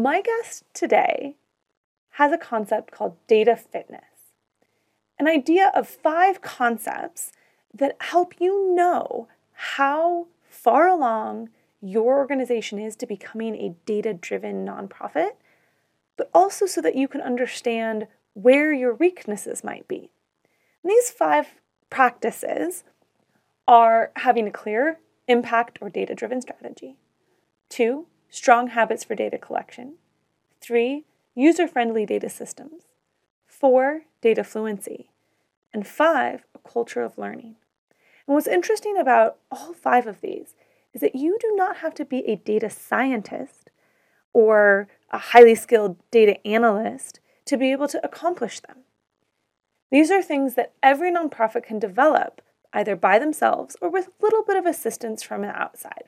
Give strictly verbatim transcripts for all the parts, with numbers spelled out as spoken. My guest today has a concept called data fitness, an idea of five concepts that help you know how far along your organization is to becoming a data-driven nonprofit, but also so that you can understand where your weaknesses might be. And these five practices are having a clear impact or data-driven strategy, two, strong habits for data collection, three, user-friendly data systems, four, data fluency, and five, a culture of learning. And what's interesting about all five of these is that you do not have to be a data scientist or a highly skilled data analyst to be able to accomplish them. These are things that every nonprofit can develop either by themselves or with a little bit of assistance from the outside.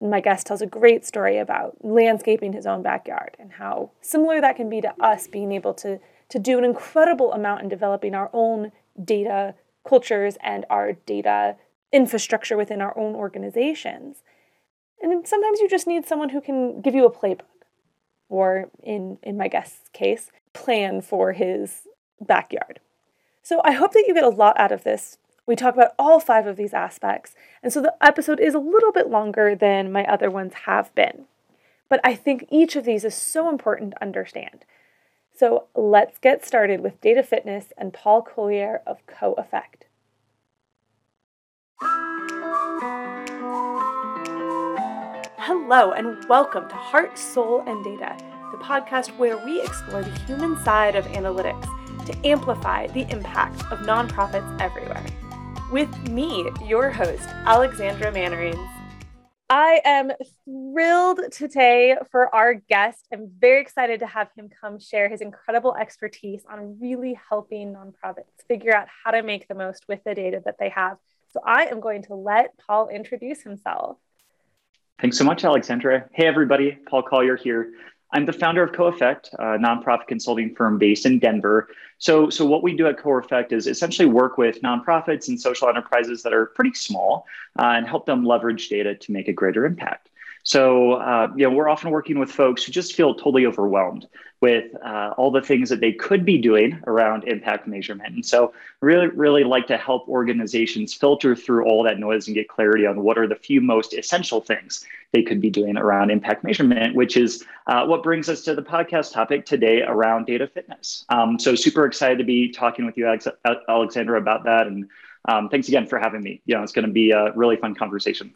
My guest tells a great story about landscaping his own backyard and how similar that can be to us being able to, to do an incredible amount in developing our own data cultures and our data infrastructure within our own organizations. And sometimes you just need someone who can give you a playbook, or in, in my guest's case, plan for his backyard. So I hope that you get a lot out of this. We talk about all five of these aspects, and so the episode is a little bit longer than my other ones have been. But I think each of these is so important to understand. So let's get started with data fitness and Paul Collier of CoEffect. Hello and welcome to Heart, Soul, and Data, the podcast where we explore the human side of analytics to amplify the impact of nonprofits everywhere. With me, your host, Alexandra Mannerings. I am thrilled today for our guest. I'm very excited to have him come share his incredible expertise on really helping nonprofits figure out how to make the most with the data that they have. So I am going to let Paul introduce himself. Thanks so much, Alexandra. Hey, everybody. Paul Collier here. I'm the founder of CoEffect, a nonprofit consulting firm based in Denver. So, so what we do at CoEffect is essentially work with nonprofits and social enterprises that are pretty small uh, and help them leverage data to make a greater impact. So, uh, you know, we're often working with folks who just feel totally overwhelmed with uh, all the things that they could be doing around impact measurement. And so really, really like to help organizations filter through all that noise and get clarity on what are the few most essential things they could be doing around impact measurement, which is uh, what brings us to the podcast topic today around data fitness. Um, so super excited to be talking with you, Alex- Alexandra, about that. And um, thanks again for having me. You know, it's going to be a really fun conversation.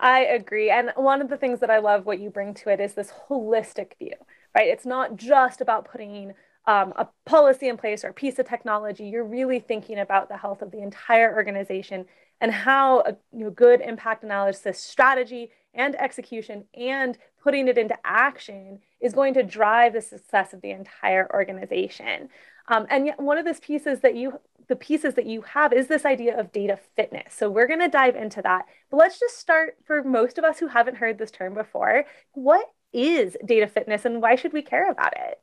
I agree. And one of the things that I love what you bring to it is this holistic view, right? It's not just about putting um, a policy in place or a piece of technology. You're really thinking about the health of the entire organization and how a you know, good impact analysis strategy and execution and putting it into action is going to drive the success of the entire organization. Um, and yet one of those pieces that you the pieces that you have is this idea of data fitness. So we're going to dive into that. But let's just start, for most of us who haven't heard this term before, what is data fitness and why should we care about it?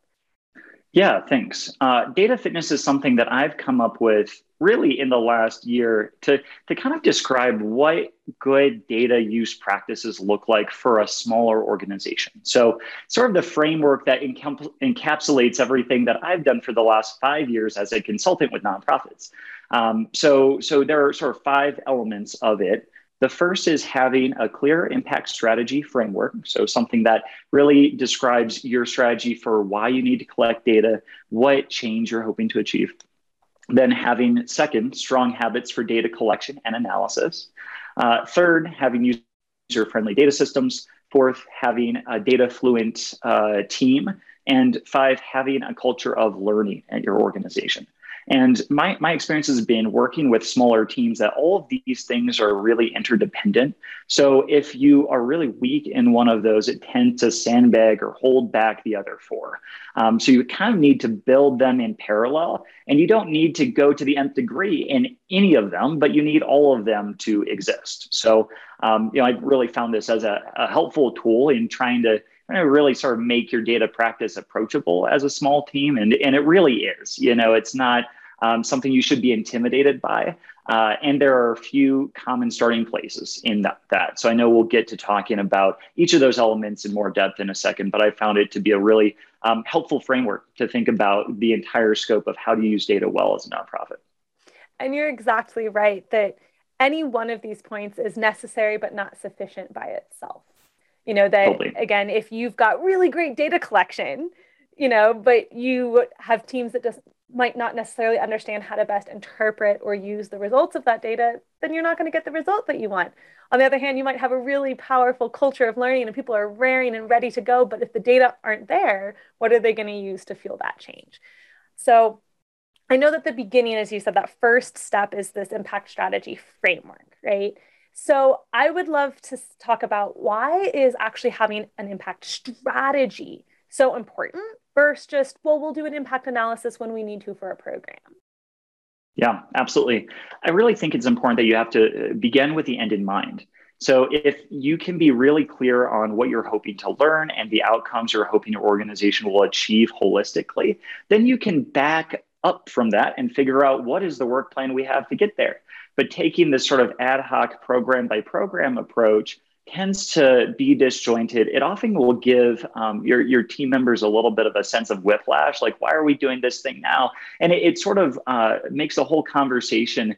Yeah, thanks. Uh, data fitness is something that I've come up with really in the last year to, to kind of describe what good data use practices look like for a smaller organization. So sort of the framework that encap- encapsulates everything that I've done for the last five years as a consultant with nonprofits. Um, so, so there are sort of five elements of it. The first is having a clear impact strategy framework. So something that really describes your strategy for why you need to collect data, what change you're hoping to achieve. Then having, second, strong habits for data collection and analysis. Uh, third, having user-friendly data systems. Fourth, having a data-fluent uh, team. And five, having a culture of learning at your organization. And my, my experience has been working with smaller teams that all of these things are really interdependent. So if you are really weak in one of those, it tends to sandbag or hold back the other four. Um, so you kind of need to build them in parallel, and you don't need to go to the nth degree in any of them, but you need all of them to exist. So um, you know, I've really found this as a, a helpful tool in trying to to really sort of make your data practice approachable as a small team. And, and it really is, you know, it's not um, something you should be intimidated by. Uh, and there are a few common starting places in that, that. So I know we'll get to talking about each of those elements in more depth in a second, but I found it to be a really um, helpful framework to think about the entire scope of how to use data well as a nonprofit. And you're exactly right that any one of these points is necessary, but not sufficient by itself. You know, that totally. Again, if you've got really great data collection, you know, but you have teams that just might not necessarily understand how to best interpret or use the results of that data, then you're not going to get the result that you want. On the other hand, you might have a really powerful culture of learning and people are raring and ready to go, but if the data aren't there, what are they going to use to fuel that change? So I know that the beginning, as you said, that first step is this impact strategy framework, right? So I would love to talk about why is actually having an impact strategy so important versus just, well, we'll do an impact analysis when we need to for a program. Yeah, absolutely. I really think it's important that you have to begin with the end in mind. So if you can be really clear on what you're hoping to learn and the outcomes you're hoping your organization will achieve holistically, then you can back up from that and figure out what is the work plan we have to get there. But taking this sort of ad hoc program by program approach tends to be disjointed. It often will give um, your, your team members a little bit of a sense of whiplash, like, why are we doing this thing now? And it, it sort of uh, makes the whole conversation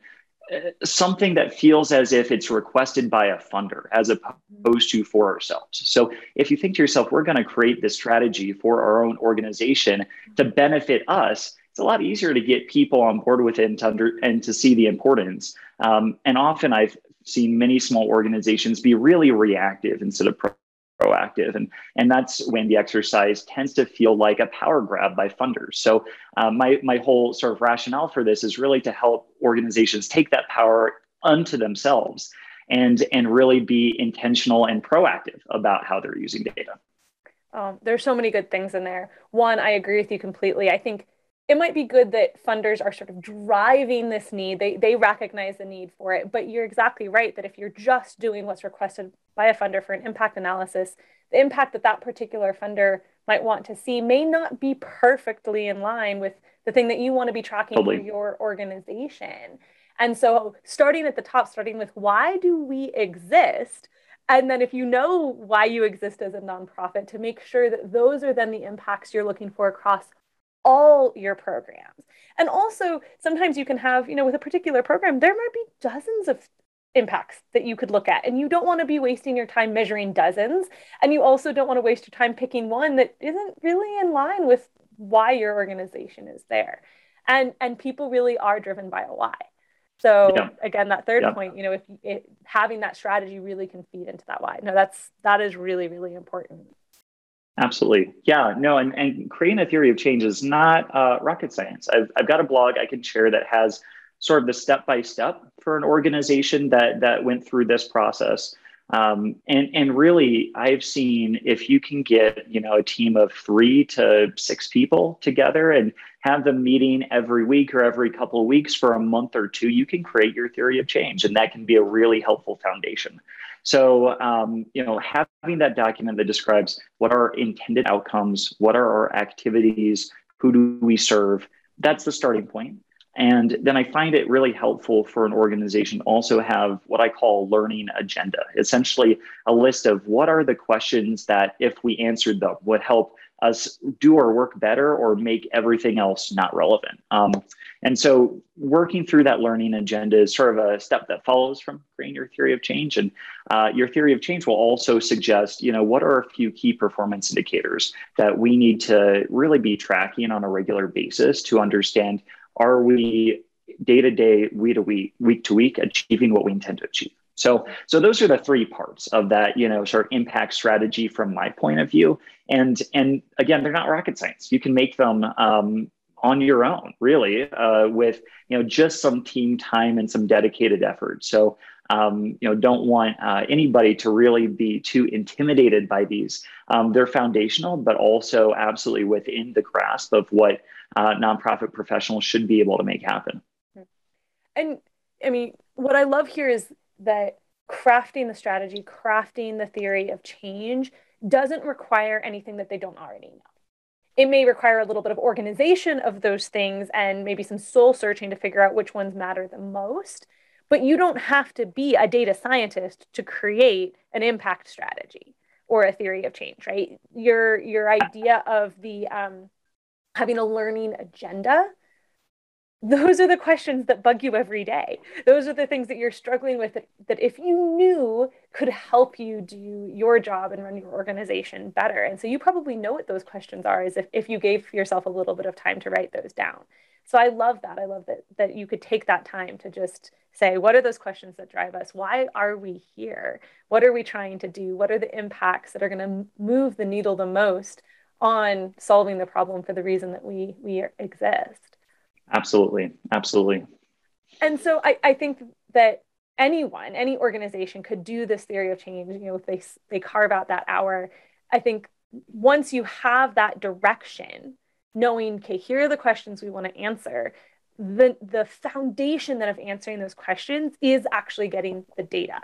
uh, something that feels as if it's requested by a funder as opposed to for ourselves. So if you think to yourself, we're going to create this strategy for our own organization to benefit us, it's a lot easier to get people on board with it and to, under, and to see the importance. Um, and often I've seen many small organizations be really reactive instead of pro- proactive. And, and that's when the exercise tends to feel like a power grab by funders. So uh, my, my whole sort of rationale for this is really to help organizations take that power unto themselves and, and really be intentional and proactive about how they're using data. Um, there's so many good things in there. One, I agree with you completely. I think it might be good that funders are sort of driving this need. They they recognize the need for it, but you're exactly right that if you're just doing what's requested by a funder for an impact analysis, the impact that that particular funder might want to see may not be perfectly in line with the thing that you want to be tracking totally. For your organization. And so starting at the top, starting with why do we exist? And then if you know why you exist as a nonprofit, to make sure that those are then the impacts you're looking for across all your programs. And also sometimes you can have, you know, with a particular program, there might be dozens of impacts that you could look at. And you don't want to be wasting your time measuring dozens. And you also don't want to waste your time picking one that isn't really in line with why your organization is there. And, and people really are driven by a why. So yeah. Again, that third yeah. point, you know, if it, having that strategy really can feed into that why. No, that's, that is really, really important. Absolutely. Yeah, no, and, and creating a theory of change is not uh, rocket science. I've, I've got a blog I can share that has sort of the step-by-step for an organization that that went through this process. Um, and, and really, I've seen if you can get, you know, a team of three to six people together and have them meeting every week or every couple of weeks for a month or two, you can create your theory of change. And that can be a really helpful foundation. So, um, you know, having that document that describes what are intended outcomes, what are our activities, who do we serve, that's the starting point. And then I find it really helpful for an organization also have what I call learning agenda, essentially a list of what are the questions that if we answered them would help us do our work better or make everything else not relevant. Um, and so working through that learning agenda is sort of a step that follows from creating your theory of change. And uh, your theory of change will also suggest, you know, what are a few key performance indicators that we need to really be tracking on a regular basis to understand, are we day to day, week to week, week to week, achieving what we intend to achieve? So, so those are the three parts of that, you know, sort of impact strategy from my point of view. And, and again, they're not rocket science. You can make them um, on your own, really, uh, with, you know, just some team time and some dedicated effort. So, um, you know, don't want uh, anybody to really be too intimidated by these. Um, they're foundational, but also absolutely within the grasp of what uh, nonprofit professionals should be able to make happen. And I mean, what I love here is that crafting the strategy, crafting the theory of change doesn't require anything that they don't already know. It may require a little bit of organization of those things and maybe some soul searching to figure out which ones matter the most. But you don't have to be a data scientist to create an impact strategy or a theory of change, right? Your your idea of the um, having a learning agenda, those are the questions that bug you every day. Those are the things that you're struggling with that, that if you knew could help you do your job and run your organization better. And so you probably know what those questions are as if, if you gave yourself a little bit of time to write those down. So I love that. I love that that you could take that time to just say, what are those questions that drive us? Why are we here? What are we trying to do? What are the impacts that are going to move the needle the most on solving the problem for the reason that we we exist? Absolutely. Absolutely. And so I, I think that anyone, any organization could do this theory of change, you know, if they, they carve out that hour. I think once you have that direction, knowing, okay, here are the questions we want to answer, the, the foundation then of answering those questions is actually getting the data,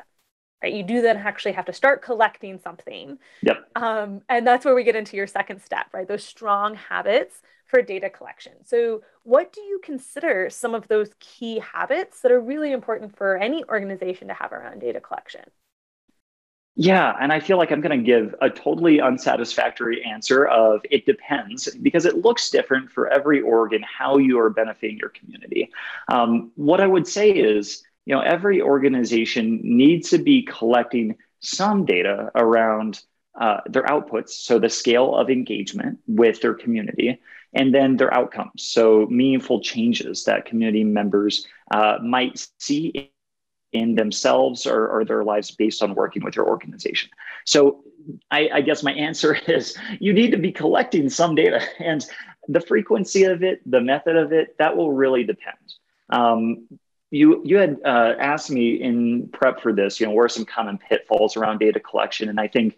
right? You do then actually have to start collecting something. Yep. Um, and that's where we get into your second step, right? Those strong habits for data collection. So what do you consider some of those key habits that are really important for any organization to have around data collection? Yeah, and I feel like I'm going to give a totally unsatisfactory answer of it depends, because it looks different for every org and how you are benefiting your community. Um, what I would say is, you know, every organization needs to be collecting some data around Uh, their outputs, so the scale of engagement with their community, and then their outcomes, so meaningful changes that community members uh, might see in themselves or, or their lives based on working with your organization. So I, I guess my answer is you need to be collecting some data, and the frequency of it, the method of it, that will really depend. Um, You you had uh, asked me in prep for this, you know, what are some common pitfalls around data collection? And I think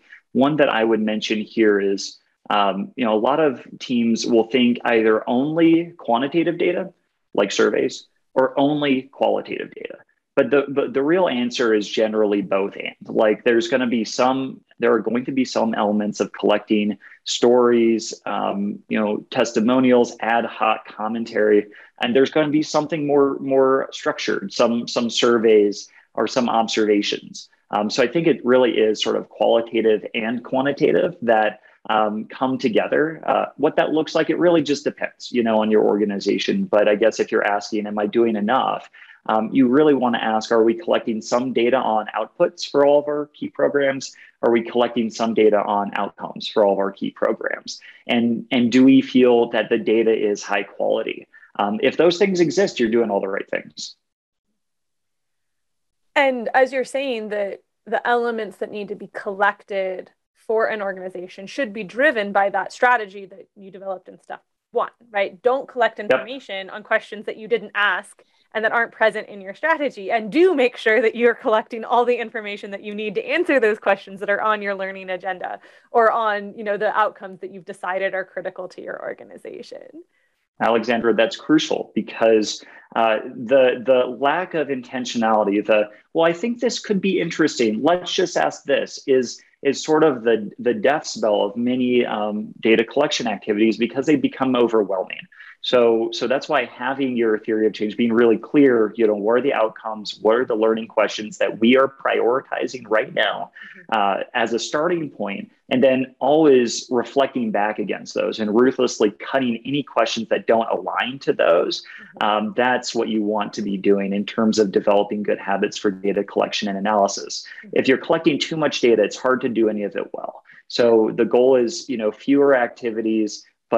one that I would mention here is, um, you know, a lot of teams will think either only quantitative data, like surveys, or only qualitative data. But the but the real answer is generally both and. Like there's going to be some, there are going to be some elements of collecting stories, um, you know, testimonials, ad hoc commentary, and there's going to be something more more structured, some some surveys or some observations. Um, so I think it really is sort of qualitative and quantitative that um, come together. Uh, what that looks like, it really just depends, you know, on your organization. But I guess if you're asking, am I doing enough? Um, you really want to ask, are we collecting some data on outputs for all of our key programs? Are we collecting some data on outcomes for all of our key programs? And, and do we feel that the data is high quality? Um, if those things exist, you're doing all the right things. And as you're saying, the, the elements that need to be collected for an organization should be driven by that strategy that you developed in step one, right? Don't collect information Yep. on questions that you didn't ask and that aren't present in your strategy, and do make sure that you're collecting all the information that you need to answer those questions that are on your learning agenda or on, you know, the outcomes that you've decided are critical to your organization. Alexandra, that's crucial, because uh, the the lack of intentionality, the, well, I think this could be interesting, let's just ask this, is is sort of the, the death spell of many um, data collection activities, because they become overwhelming. So, so that's why having your theory of change, being really clear, you know, what are the outcomes, what are the learning questions that we are prioritizing right now uh, as a starting point, and then always reflecting back against those and ruthlessly cutting any questions that don't align to those. Um, that's what you want to be doing in terms of developing good habits for data collection and analysis. If you're collecting too much data, it's hard to do any of it well. So the goal is, you know, fewer activities,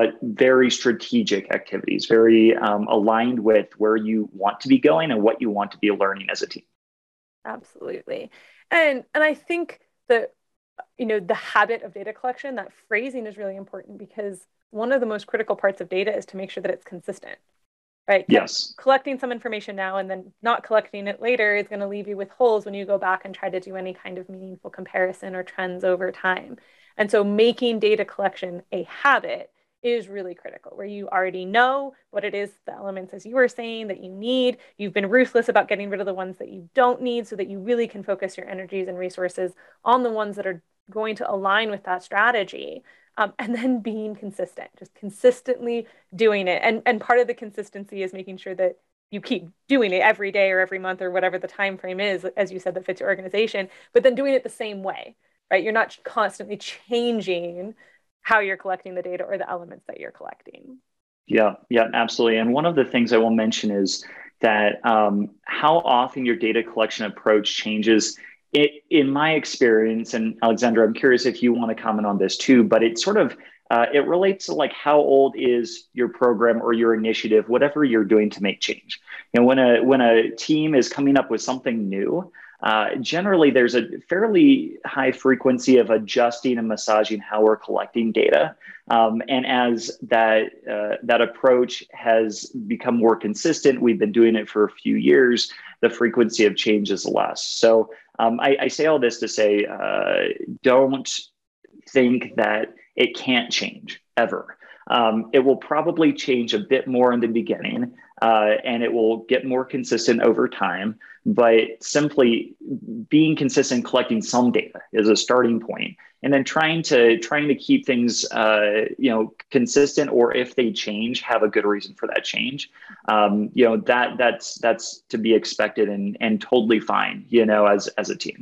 but very strategic activities, very um, aligned with where you want to be going and what you want to be learning as a team. Absolutely. And and I think that, you know, the habit of data collection, that phrasing is really important, because one of the most critical parts of data is to make sure that it's consistent, right? Yes. Collecting some information now and then not collecting it later is going to leave you with holes when you go back and try to do any kind of meaningful comparison or trends over time. And so making data collection a habit is really critical, where you already know what it is, the elements, as you were saying, that you need. You've been ruthless about getting rid of the ones that you don't need so that you really can focus your energies and resources on the ones that are going to align with that strategy. Um, and then being consistent, just consistently doing it. And, and part of the consistency is making sure that you keep doing it every day or every month or whatever the time frame is, as you said, that fits your organization, but then doing it the same way, right? You're not constantly changing how you're collecting the data or the elements that you're collecting. Yeah, yeah, absolutely. And one of the things I will mention is that um, how often your data collection approach changes. It, in my experience, and Alexandra, I'm curious if you want to comment on this too, but it sort of, uh, it relates to like how old is your program or your initiative, whatever you're doing to make change. You know, when a when a team is coming up with something new, uh, generally there's a fairly high frequency of adjusting and massaging how we're collecting data. Um, and as that uh, that approach has become more consistent, we've been doing it for a few years, the frequency of change is less. So Um, I, I say all this to say, uh, don't think that it can't change ever. Um, it will probably change a bit more in the beginning, uh, and it will get more consistent over time. But simply being consistent, collecting some data is a starting point, and then trying to trying to keep things, uh, you know, consistent. Or if they change, have a good reason for that change. Um, you know, that that's that's to be expected and and totally fine. You know, as as a team.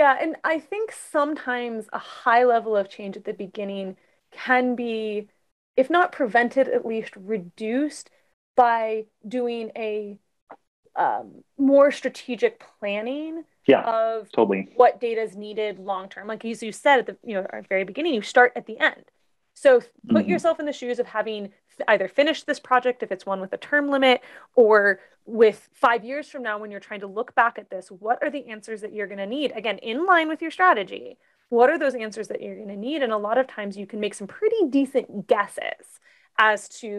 Yeah, and I think sometimes a high level of change at the beginning can be, if not prevented, at least reduced by doing a um, more strategic planning yeah, of totally. what data is needed long term. Like as you said at the you know at very beginning, you start at the end. So put mm-hmm. yourself in the shoes of having either finished this project if it's one with a term limit, or with five years from now when you're trying to look back at this, what are the answers that you're going to need? Again, in line with your strategy. What are those answers that you're going to need? And a lot of times you can make some pretty decent guesses as to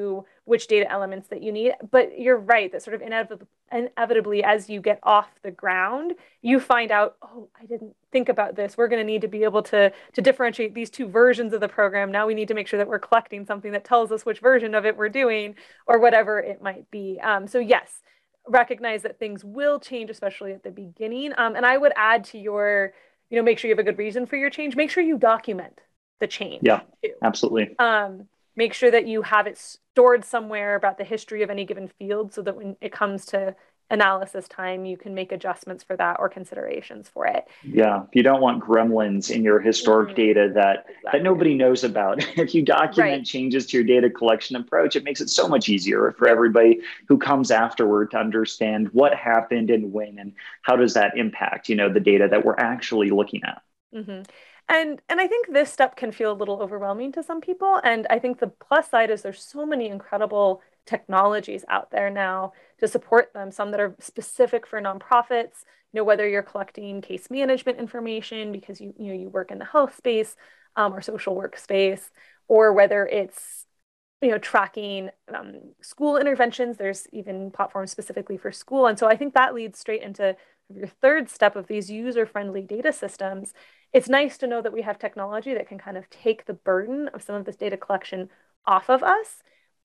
which data elements that you need. But you're right, that sort of inev- inevitably, as you get off the ground, you find out, oh, I didn't think about this. We're going to need to be able to, to differentiate these two versions of the program. Now we need to make sure that we're collecting something that tells us which version of it we're doing or whatever it might be. Um, so yes, recognize that things will change, especially at the beginning. Um, and I would add to your, you know, make sure you have a good reason for your change. Make sure you document the change. Yeah, too. absolutely. Um, Make sure that you have it stored somewhere about the history of any given field so that when it comes to analysis time, you can make adjustments for that or considerations for it. Yeah. You don't want gremlins in your historic mm-hmm. data that, exactly. that nobody knows about. If you document right. changes to your data collection approach, it makes it so much easier for everybody who comes afterward to understand what happened and when, and how does that impact, you know, the data that we're actually looking at. Mm-hmm. And and I think this step can feel a little overwhelming to some people. And I think the plus side is there's so many incredible technologies out there now to support them, some that are specific for nonprofits, you know, whether you're collecting case management information because you, you know, you work in the health space um, or social work space, or whether it's, you know, tracking um, school interventions. There's even platforms specifically for school. And so I think that leads straight into your third step of these user-friendly data systems. It's nice to know that we have technology that can kind of take the burden of some of this data collection off of us.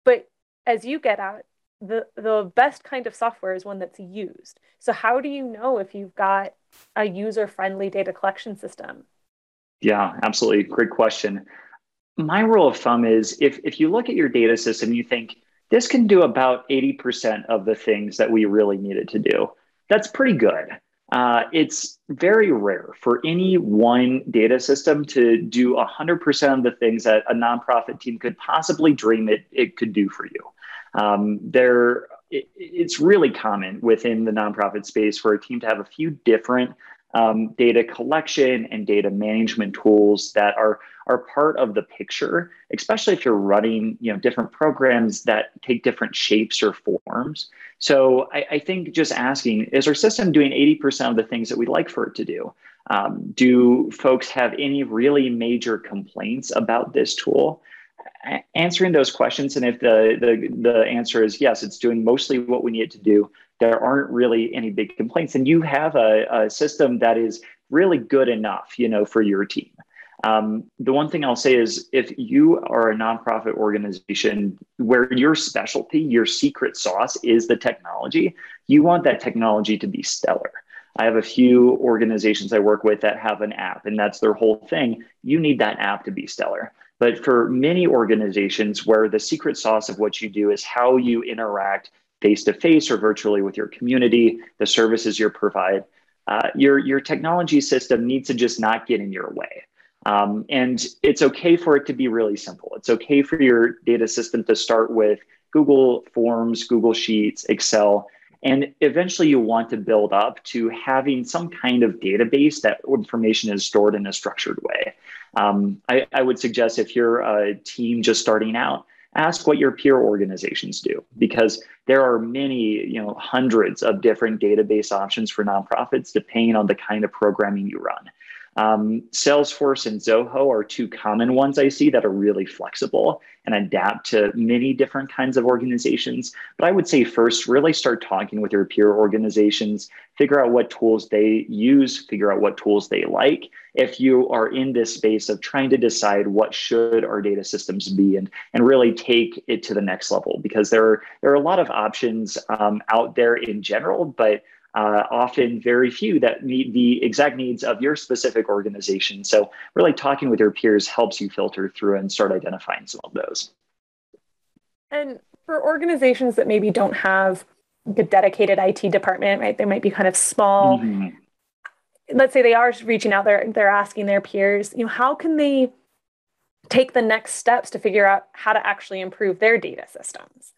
But as you get out, the, the best kind of software is one that's used. So how do you know if you've got a user-friendly data collection system? Yeah, absolutely. Great question. My rule of thumb is if, if you look at your data system, you think this can do about eighty percent of the things that we really need it to do. That's pretty good. Uh, it's very rare for any one data system to do one hundred percent of the things that a nonprofit team could possibly dream it, it could do for you. Um, there, it, it's really common within the nonprofit space for a team to have a few different um, data collection and data management tools that are are part of the picture, especially if you're running, you know, different programs that take different shapes or forms. So I, I think just asking, is our system doing eighty percent of the things that we'd like for it to do? Um, do folks have any really major complaints about this tool? A- answering those questions, and if the, the the answer is yes, it's doing mostly what we need it to do, there aren't really any big complaints, and you have a, a system that is really good enough, you know, for your team. Um, the one thing I'll say is if you are a nonprofit organization where your specialty, your secret sauce is the technology, you want that technology to be stellar. I have a few organizations I work with that have an app, and that's their whole thing. You need that app to be stellar. But for many organizations where the secret sauce of what you do is how you interact face-to-face or virtually with your community, the services you provide, uh, your, your technology system needs to just not get in your way. Um, and it's okay for it to be really simple. It's okay for your data system to start with Google Forms, Google Sheets, Excel, and eventually you want to build up to having some kind of database that information is stored in a structured way. Um, I, I would suggest if you're a team just starting out, ask what your peer organizations do, because there are many, you know, hundreds of different database options for nonprofits depending on the kind of programming you run. Um, Salesforce and Zoho are two common ones I see that are really flexible and adapt to many different kinds of organizations. But I would say first, really start talking with your peer organizations, figure out what tools they use, figure out what tools they like. If you are in this space of trying to decide what should our data systems be, and, and really take it to the next level, because there are, there are a lot of options um, out there in general, but Uh, often very few that meet the exact needs of your specific organization. So really talking with your peers helps you filter through and start identifying some of those. And for organizations that maybe don't have a dedicated I T department, right? They might be kind of small. Mm-hmm. Let's say they are reaching out, they're, they're asking their peers, you know, how can they take the next steps to figure out how to actually improve their data systems?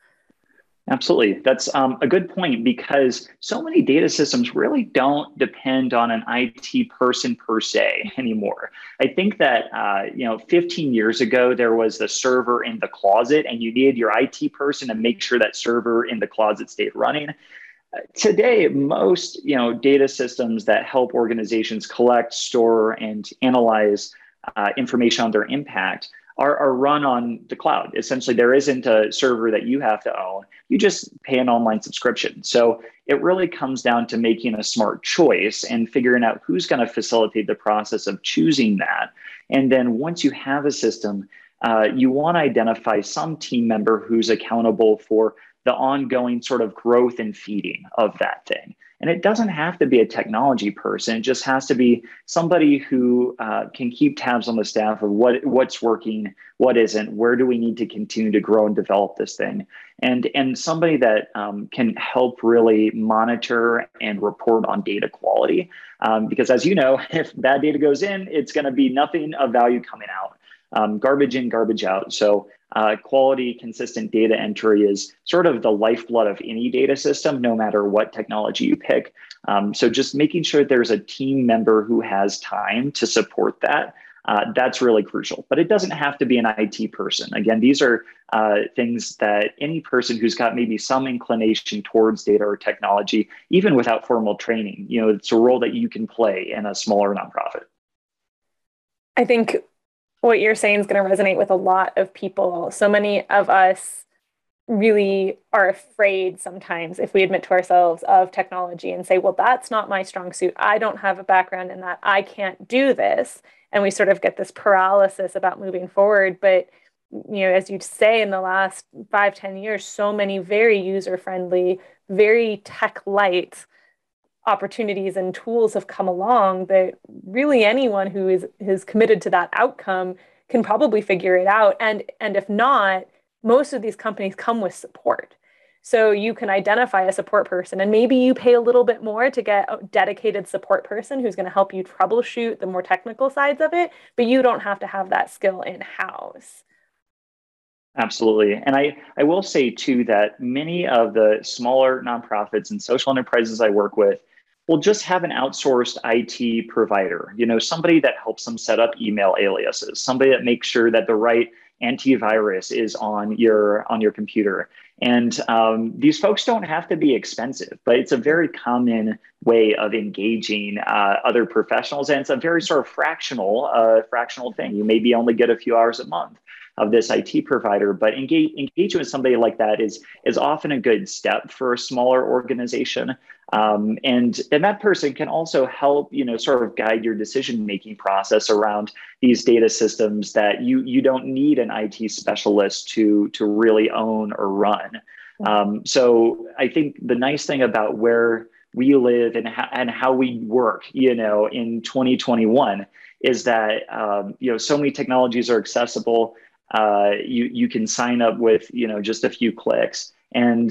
Absolutely. That's um, a good point, because so many data systems really don't depend on an I T person per se anymore. I think that, uh, you know, fifteen years ago, there was the server in the closet and you needed your I T person to make sure that server in the closet stayed running. Uh, today, most, you know, data systems that help organizations collect, store, and analyze uh, information on their impact Are, are run on the cloud. Essentially, there isn't a server that you have to own. You just pay an online subscription. So it really comes down to making a smart choice and figuring out who's going to facilitate the process of choosing that. And then once you have a system, uh, you want to identify some team member who's accountable for the ongoing sort of growth and feeding of that thing. And it doesn't have to be a technology person. It just has to be somebody who uh, can keep tabs on the staff of what what's working, what isn't, where do we need to continue to grow and develop this thing. And, and somebody that um, can help really monitor and report on data quality. Um, because as you know, if bad data goes in, it's going to be nothing of value coming out. Um, garbage in, garbage out. So uh, quality, consistent data entry is sort of the lifeblood of any data system, no matter what technology you pick. Um, so just making sure there's a team member who has time to support that, uh, that's really crucial. But it doesn't have to be an I T person. Again, these are uh, things that any person who's got maybe some inclination towards data or technology, even without formal training, you know, it's a role that you can play in a smaller nonprofit. I think what you're saying is going to resonate with a lot of people. So many of us really are afraid sometimes, if we admit to ourselves, of technology and say, well, that's not my strong suit. I don't have a background in that. I can't do this. And we sort of get this paralysis about moving forward. But, you know, as you say, in the last five, ten years, so many very user-friendly, very tech-light opportunities and tools have come along that really anyone who is, is committed to that outcome can probably figure it out. And, and if not, most of these companies come with support. So you can identify a support person, and maybe you pay a little bit more to get a dedicated support person who's going to help you troubleshoot the more technical sides of it, but you don't have to have that skill in-house. Absolutely. And I, I will say, too, that many of the smaller nonprofits and social enterprises I work with will just have an outsourced I T provider, you know, somebody that helps them set up email aliases, somebody that makes sure that the right antivirus is on your on your computer. And um, these folks don't have to be expensive, but it's a very common way of engaging uh, other professionals. And it's a very sort of fractional, uh, fractional thing. You maybe only get a few hours a month of this I T provider, but engage, engage with somebody like that is is often a good step for a smaller organization. Um, and, and that person can also help, you know, sort of guide your decision-making process around these data systems that you you don't need an I T specialist to, to really own or run. Um, so I think the nice thing about where we live and how, and how we work, you know, in twenty twenty-one is that, um, you know, so many technologies are accessible. Uh, you you can sign up with, you know, just a few clicks. And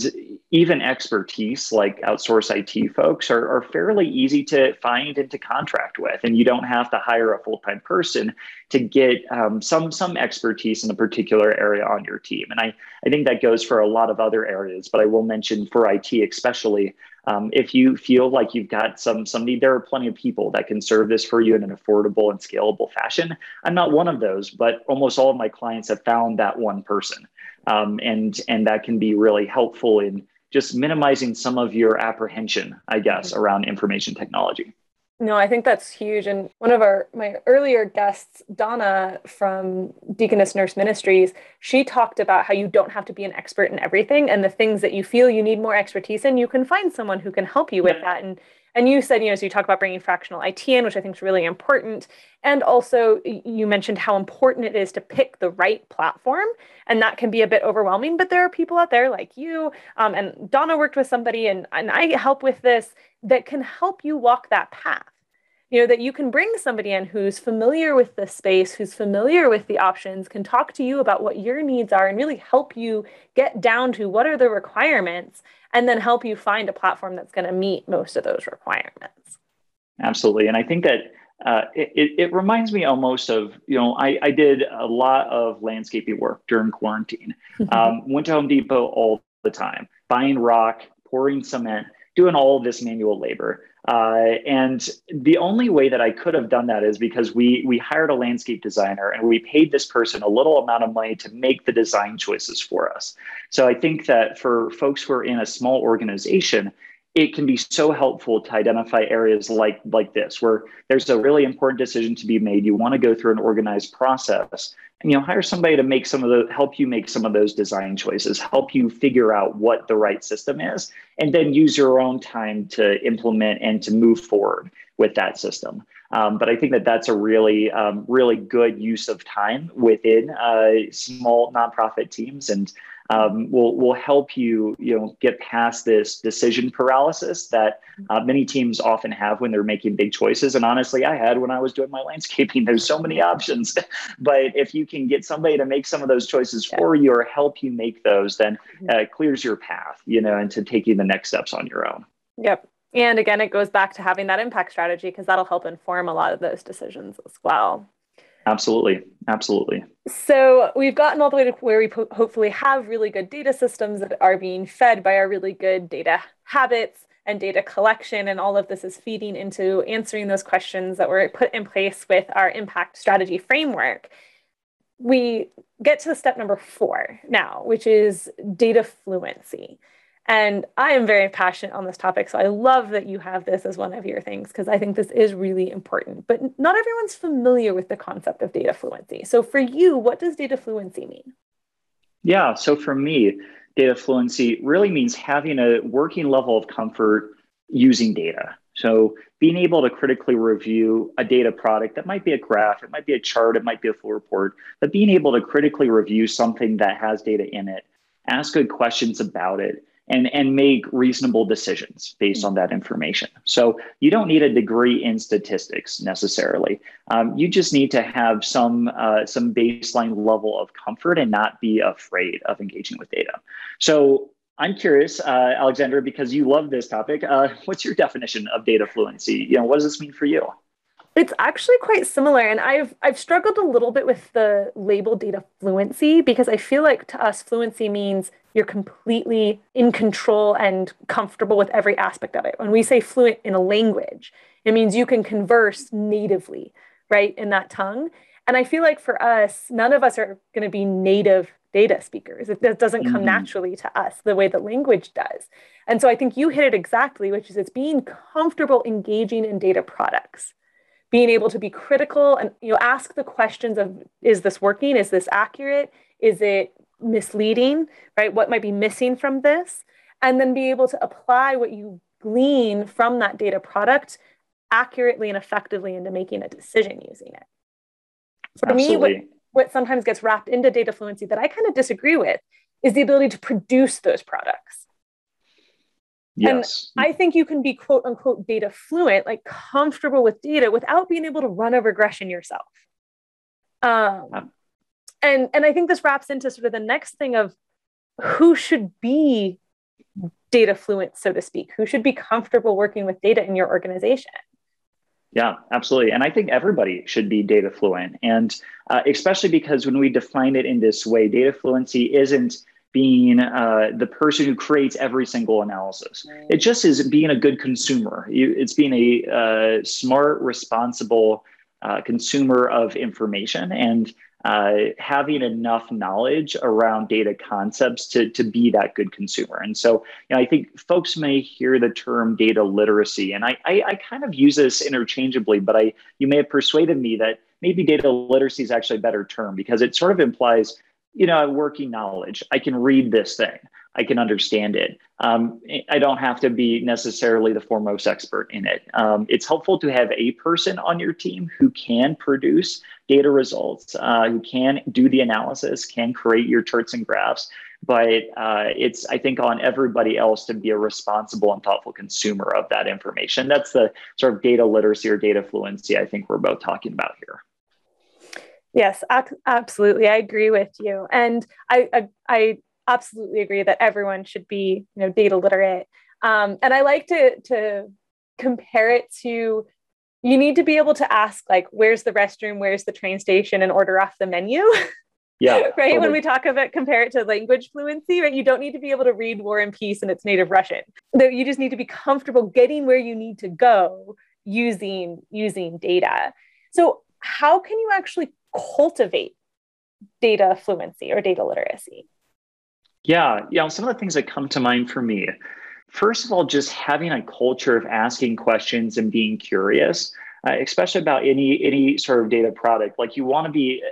even expertise like outsource I T folks are, are fairly easy to find and to contract with. And you don't have to hire a full-time person to get um, some some expertise in a particular area on your team. And I, I think that goes for a lot of other areas, but I will mention for I T especially, um, if you feel like you've got some, some need, there are plenty of people that can serve this for you in an affordable and scalable fashion. I'm not one of those, but almost all of my clients have found that one person. Um, and and that can be really helpful in just minimizing some of your apprehension, I guess, around information technology. No, I think that's huge. And one of our my earlier guests, Donna from Deaconess Nurse Ministries, she talked about how you don't have to be an expert in everything, and the things that you feel you need more expertise in, you can find someone who can help you with yeah. that. And and you said, you know, so you talk about bringing fractional I T in, which I think is really important. And also you mentioned how important it is to pick the right platform. And that can be a bit overwhelming, but there are people out there like you. Um, and Donna worked with somebody and, and I help with this that can help you walk that path. You know, that you can bring somebody in who's familiar with the space, who's familiar with the options, can talk to you about what your needs are and really help you get down to what are the requirements and then help you find a platform that's going to meet most of those requirements. Absolutely. And I think that uh, it, it reminds me almost of, you know, I, I did a lot of landscaping work during quarantine, um, went to Home Depot all the time, buying rock, pouring cement, doing all this manual labor. Uh, and the only way that I could have done that is because we we hired a landscape designer and we paid this person a little amount of money to make the design choices for us. So I think that for folks who are in a small organization, it can be so helpful to identify areas like, like this, where there's a really important decision to be made. You want to go through an organized process and, you know, hire somebody to make some of the, help you make some of those design choices, help you figure out what the right system is, and then use your own time to implement and to move forward with that system. Um, but I think that that's a really, um, really good use of time within uh, small nonprofit teams, and um, will will help you, you know, get past this decision paralysis that uh, many teams often have when they're making big choices. And honestly, I had when I was doing my landscaping. There's so many options, but if you can get somebody to make some of those choices yeah. for you or help you make those, then uh, it clears your path, you know, into taking the next steps on your own. Yep. And again, it goes back to having that impact strategy because that'll help inform a lot of those decisions as well. Absolutely. Absolutely. So we've gotten all the way to where we po- hopefully have really good data systems that are being fed by our really good data habits and data collection. And all of this is feeding into answering those questions that were put in place with our impact strategy framework. We get to step number four now, which is data fluency. And I am very passionate on this topic, so I love that you have this as one of your things, because I think this is really important. But not everyone's familiar with the concept of data fluency. So for you, what does data fluency mean? Yeah, so for me, data fluency really means having a working level of comfort using data. So being able to critically review a data product, that might be a graph, it might be a chart, it might be a full report, but being able to critically review something that has data in it, ask good questions about it, and and make reasonable decisions based on that information. So you don't need a degree in statistics necessarily. Um, you just need to have some uh, some baseline level of comfort and not be afraid of engaging with data. So I'm curious, uh, Alexandra, because you love this topic, uh, what's your definition of data fluency? You know, what does this mean for you? It's actually quite similar, and I've I've struggled a little bit with the label data fluency because I feel like to us fluency means you're completely in control and comfortable with every aspect of it. When we say fluent in a language, it means you can converse natively, right, in that tongue. And I feel like for us, none of us are going to be native data speakers. It doesn't come mm-hmm. naturally to us the way that language does. And so I think you hit it exactly, which is it's being comfortable engaging in data products. Being able to be critical and, you know, ask the questions of, is this working? Is this accurate? Is it misleading, right? What might be missing from this? And then be able to apply what you glean from that data product accurately and effectively into making a decision using it. For Absolutely. me, what, what sometimes gets wrapped into data fluency that I kind of disagree with is the ability to produce those products. Yes. And I think you can be quote unquote data fluent, like comfortable with data without being able to run a regression yourself. Um, and, and I think this wraps into sort of the next thing of who should be data fluent, so to speak, who should be comfortable working with data in your organization. Yeah, absolutely. And I think everybody should be data fluent. And uh, especially because when we define it in this way, data fluency isn't being uh, the person who creates every single analysis. It just is being a good consumer. You, it's being a uh, smart, responsible uh, consumer of information and uh, having enough knowledge around data concepts to, to be that good consumer. And so, you know, I think folks may hear the term data literacy, and I, I, I kind of use this interchangeably, but I you may have persuaded me that maybe data literacy is actually a better term because it sort of implies, you know, working knowledge. I can read this thing. I can understand it. Um, I don't have to be necessarily the foremost expert in it. Um, it's helpful to have a person on your team who can produce data results, uh, who can do the analysis, can create your charts and graphs. But uh, it's, I think, on everybody else to be a responsible and thoughtful consumer of that information. That's the sort of data literacy or data fluency I think we're both talking about here. Yes, absolutely. I agree with you. And I, I, I absolutely agree that everyone should be, you know, data literate. Um, and I like to, to compare it to, you need to be able to ask, like, where's the restroom? Where's the train station? And order off the menu. Yeah. Right. Totally. When we talk about, compare it to language fluency, right? You don't need to be able to read War and Peace in its native Russian. You just need to be comfortable getting where you need to go using, using data. So how can you actually cultivate data fluency or data literacy? Yeah, you know, some of the things that come to mind for me, first of all, just having a culture of asking questions and being curious, uh, especially about any any sort of data product. Like, you want to be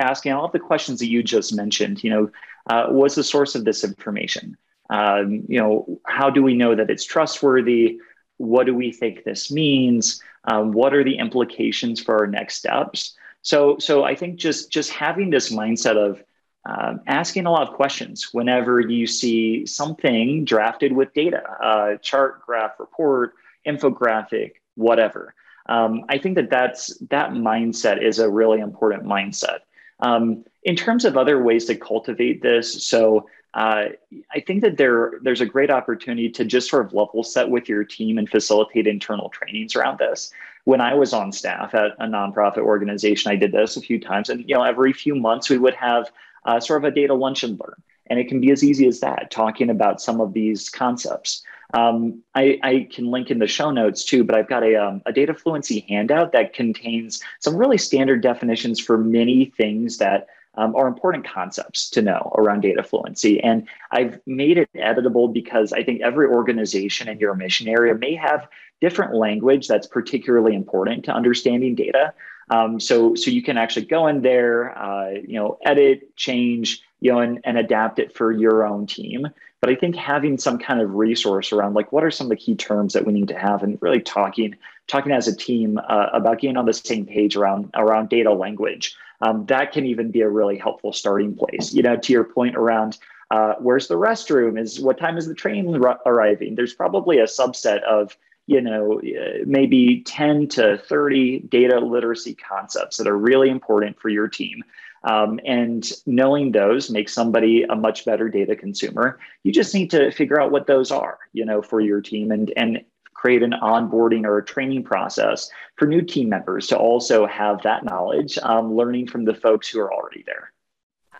asking all of the questions that you just mentioned. You know, uh, what's the source of this information? Um, you know, how do we know that it's trustworthy? What do we think this means? Um, what are the implications for our next steps? So, so I think just, just having this mindset of um, asking a lot of questions whenever you see something drafted with data, uh, chart, graph, report, infographic, whatever. Um, I think that that's, that mindset is a really important mindset. Um, in terms of other ways to cultivate this, so uh, I think that there, there's a great opportunity to just sort of level set with your team and facilitate internal trainings around this. When I was on staff at a nonprofit organization, I did this a few times, and you know, every few months we would have uh, sort of a data lunch and learn, and it can be as easy as that, talking about some of these concepts. Um, I, I can link in the show notes too, but I've got a, um, a data fluency handout that contains some really standard definitions for many things that um, are important concepts to know around data fluency. And I've made it editable because I think every organization in your mission area may have different language that's particularly important to understanding data. Um, so, so you can actually go in there, uh, you know, edit, change, you know, and, and adapt it for your own team. But I think having some kind of resource around, like, what are some of the key terms that we need to have, and really talking, talking as a team uh, about getting on the same page around, around data language, um, that can even be a really helpful starting place. You know, to your point around uh, where's the restroom, is what time is the train r- arriving? There's probably a subset of, you know, maybe ten to thirty data literacy concepts that are really important for your team. Um, and knowing those makes somebody a much better data consumer. You just need to figure out what those are, you know, for your team, and, and create an onboarding or a training process for new team members to also have that knowledge, um, learning from the folks who are already there.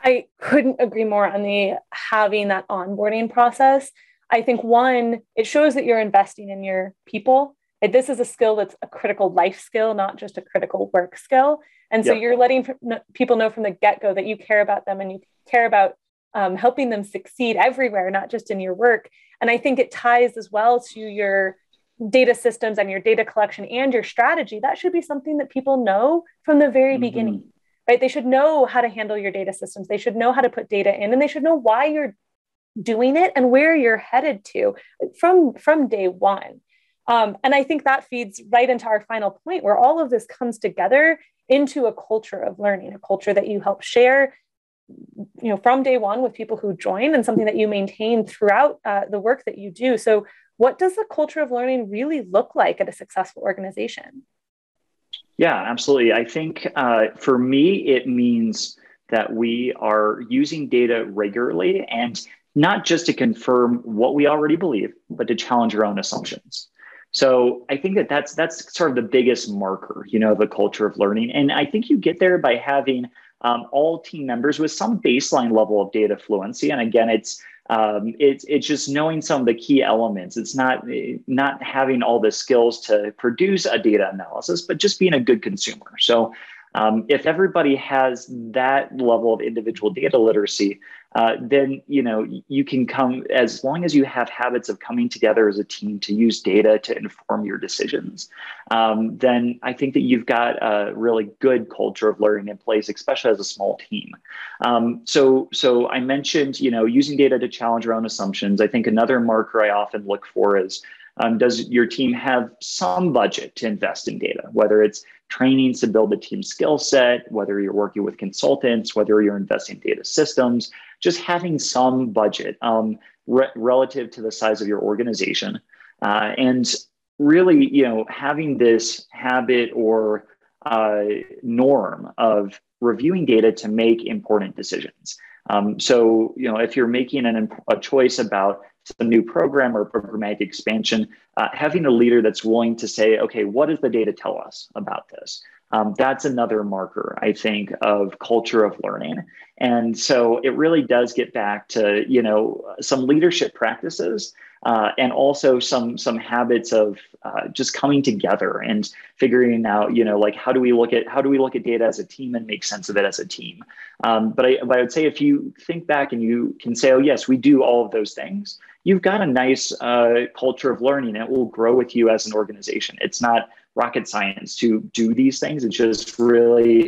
I couldn't agree more on the having that onboarding process. I think, one, it shows that you're investing in your people. This is a skill that's a critical life skill, not just a critical work skill. And so yep. You're letting people know from the get-go that you care about them, and you care about um, helping them succeed everywhere, not just in your work. And I think it ties as well to your data systems and your data collection and your strategy. That should be something that people know from the very mm-hmm. beginning, right? They should know how to handle your data systems. They should know how to put data in, and they should know why you're doing it and where you're headed to from, from day one. Um, and I think that feeds right into our final point, where all of this comes together into a culture of learning, a culture that you help share, you know, from day one with people who join, and something that you maintain throughout uh, the work that you do. So what does the culture of learning really look like at a successful organization? Yeah, absolutely. I think uh, for me, it means that we are using data regularly and not just to confirm what we already believe, but to challenge our own assumptions. So I think that that's, that's sort of the biggest marker, you know, of a culture of learning. And I think you get there by having um, all team members with some baseline level of data fluency. And again, it's, um, it's, it's just knowing some of the key elements. It's not, not having all the skills to produce a data analysis, but just being a good consumer. So Um, if everybody has that level of individual data literacy, uh, then, you know, you can come, as long as you have habits of coming together as a team to use data to inform your decisions, um, then I think that you've got a really good culture of learning in place, especially as a small team. Um, so, so I mentioned, you know, using data to challenge your own assumptions. I think another marker I often look for is, Um, does your team have some budget to invest in data, whether it's trainings to build a team skill set, whether you're working with consultants, whether you're investing in data systems, just having some budget um, re- relative to the size of your organization. Uh, and really, you know, having this habit or uh, norm of reviewing data to make important decisions. Um, so, you know, if you're making an, a choice about some new program or programmatic expansion, uh, having a leader that's willing to say, okay, what does the data tell us about this? Um, that's another marker, I think, of culture of learning. And so it really does get back to, you know, some leadership practices uh, and also some some habits of uh, just coming together and figuring out, you know, like how do we look at how do we look at data as a team and make sense of it as a team. Um, but, I, but I would say if you think back and you can say, oh, yes, we do all of those things, you've got a nice uh, culture of learning that will grow with you as an organization. It's not rocket science to do these things. It's just really,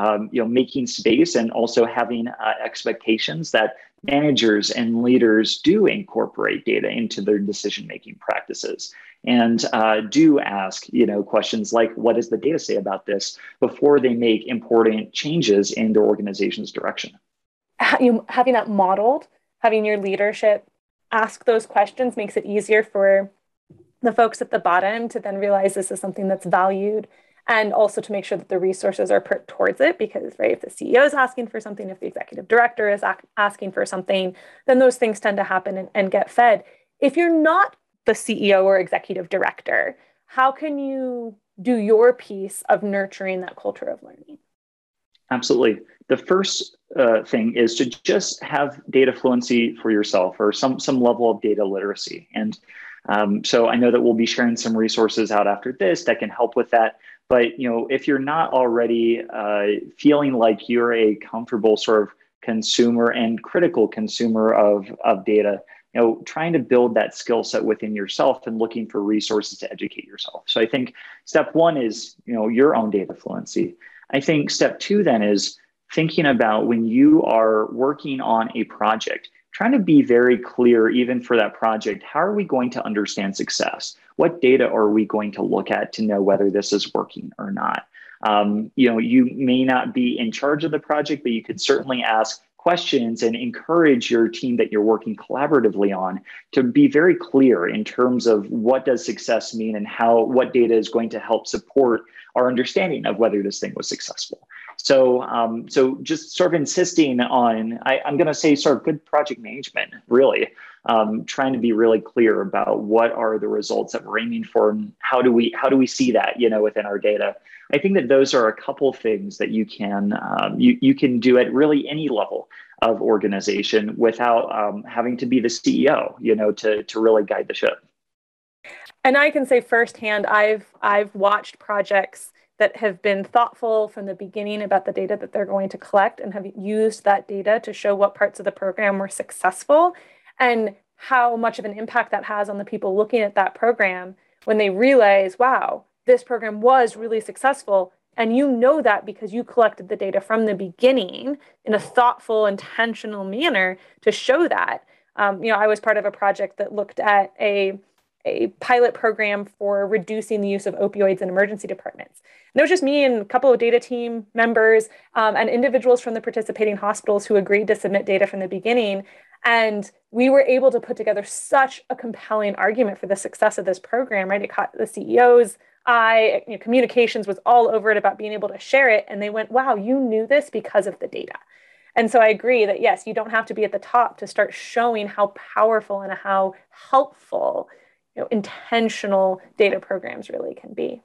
um, you know, making space and also having uh, expectations that managers and leaders do incorporate data into their decision-making practices and uh, do ask, you know, questions like, what does the data say about this before they make important changes in their organization's direction? You, having that modeled, having your leadership ask those questions makes it easier for the folks at the bottom to then realize this is something that's valued, and also to make sure that the resources are put towards it, because right, if the C E O is asking for something, if the executive director is ac- asking for something, then those things tend to happen and, and get fed. If you're not the C E O or executive director, how can you do your piece of nurturing that culture of learning? Absolutely. The first uh, thing is to just have data fluency for yourself or some some level of data literacy. And Um, so I know that we'll be sharing some resources out after this that can help with that. But, you know, if you're not already uh, feeling like you're a comfortable sort of consumer and critical consumer of, of data, you know, trying to build that skill set within yourself and looking for resources to educate yourself. So I think step one is, you know, your own data fluency. I think step two then is thinking about when you are working on a project, trying to be very clear, even for that project, how are we going to understand success? What data are we going to look at to know whether this is working or not? Um, you know, you may not be in charge of the project, but you could certainly ask questions and encourage your team that you're working collaboratively on to be very clear in terms of what does success mean and how what data is going to help support our understanding of whether this thing was successful. So, um, so just sort of insisting on, I, I'm going to say sort of good project management, really, um, trying to be really clear about what are the results that we're aiming for and how do we, how do we see that, you know, within our data. I think that those are a couple things that you can, um, you, you can do at really any level of organization without um, having to be the C E O, you know, to, to really guide the ship. And I can say firsthand, I've, I've watched projects that have been thoughtful from the beginning about the data that they're going to collect and have used that data to show what parts of the program were successful and how much of an impact that has on the people looking at that program when they realize, wow, this program was really successful. And you know that because you collected the data from the beginning in a thoughtful, intentional manner to show that. Um, you know, I was part of a project that looked at a a pilot program for reducing the use of opioids in emergency departments. And it was just me and a couple of data team members um, and individuals from the participating hospitals who agreed to submit data from the beginning. And we were able to put together such a compelling argument for the success of this program, right? It caught the C E O's eye, you know, communications was all over it about being able to share it. And they went, wow, you knew this because of the data. And so I agree that, yes, you don't have to be at the top to start showing how powerful and how helpful, you know, intentional data programs really can be.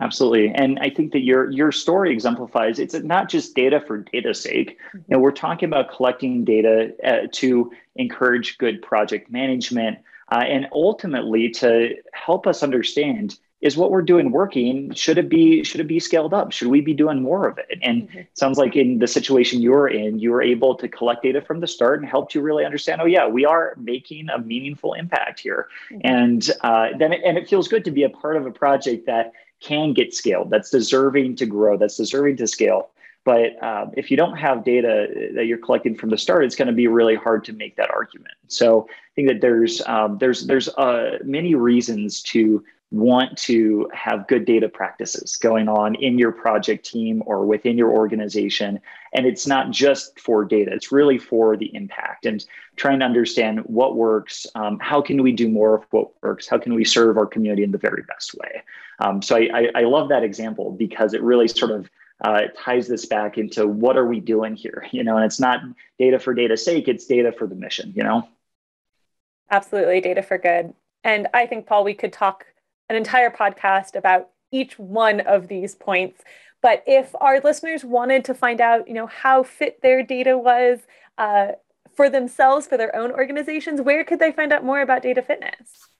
Absolutely. And I think that your your story exemplifies it's not just data for data's sake. Mm-hmm. You know, we're talking about collecting data uh, to encourage good project management uh, and ultimately to help us understand, is what we're doing working? Should it be should it be scaled up? Should we be doing more of it? And mm-hmm. it sounds like in the situation you're in, you were able to collect data from the start and helped you really understand, oh yeah, we are making a meaningful impact here. Mm-hmm. And uh, then it, and it feels good to be a part of a project that can get scaled, that's deserving to grow, that's deserving to scale. But uh, if you don't have data that you're collecting from the start, it's going to be really hard to make that argument. So I think that there's um, there's there's uh, many reasons to want to have good data practices going on in your project team or within your organization. And it's not just for data, it's really for the impact and trying to understand what works, um, how can we do more of what works, how can we serve our community in the very best way. Um, so I, I, I love that example because it really sort of uh, ties this back into what are we doing here, you know, and it's not data for data's sake, it's data for the mission, you know? Absolutely, data for good. And I think, Paul, we could talk an entire podcast about each one of these points. But if our listeners wanted to find out, you know, how fit their data was uh, for themselves, for their own organizations, where could they find out more about data fitness?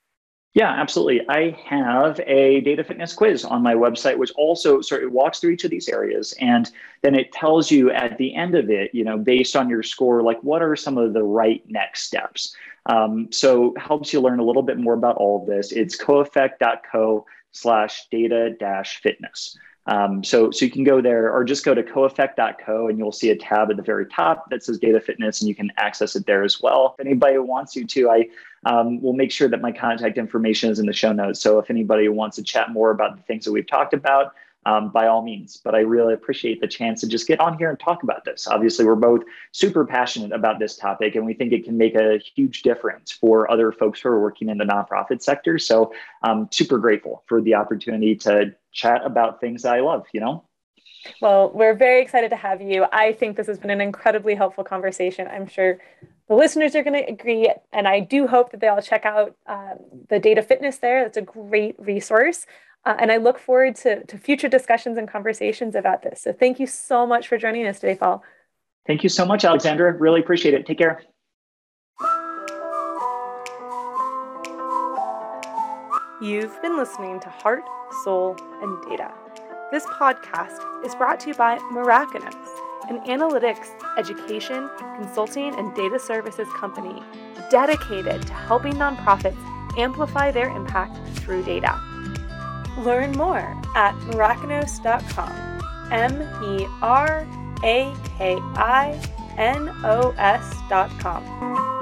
Yeah, absolutely. I have a data fitness quiz on my website, which also sort of walks through each of these areas. And then it tells you at the end of it, you know, based on your score, like what are some of the right next steps? Um, so helps you learn a little bit more about all of this. It's coeffect.co slash data dash fitness. Um, so, so you can go there or just go to coeffect dot co and you'll see a tab at the very top that says data fitness and you can access it there as well. If anybody wants you to, I um, will make sure that my contact information is in the show notes. So if anybody wants to chat more about the things that we've talked about, Um, by all means, but I really appreciate the chance to just get on here and talk about this. Obviously, we're both super passionate about this topic, and we think it can make a huge difference for other folks who are working in the nonprofit sector. So I'm super grateful for the opportunity to chat about things that I love, you know? Well, we're very excited to have you. I think this has been an incredibly helpful conversation. I'm sure the listeners are going to agree. And I do hope that they all check out um, the data fitness there. That's a great resource. Uh, and I look forward to, to future discussions and conversations about this. So thank you so much for joining us today, Paul. Thank you so much, Alexandra. Really appreciate it. Take care. You've been listening to Heart, Soul, and Data. This podcast is brought to you by Miraculous, an analytics, education, consulting, and data services company dedicated to helping nonprofits amplify their impact through data. Learn more at mirakinos dot com, M E R A K I N O S dot com.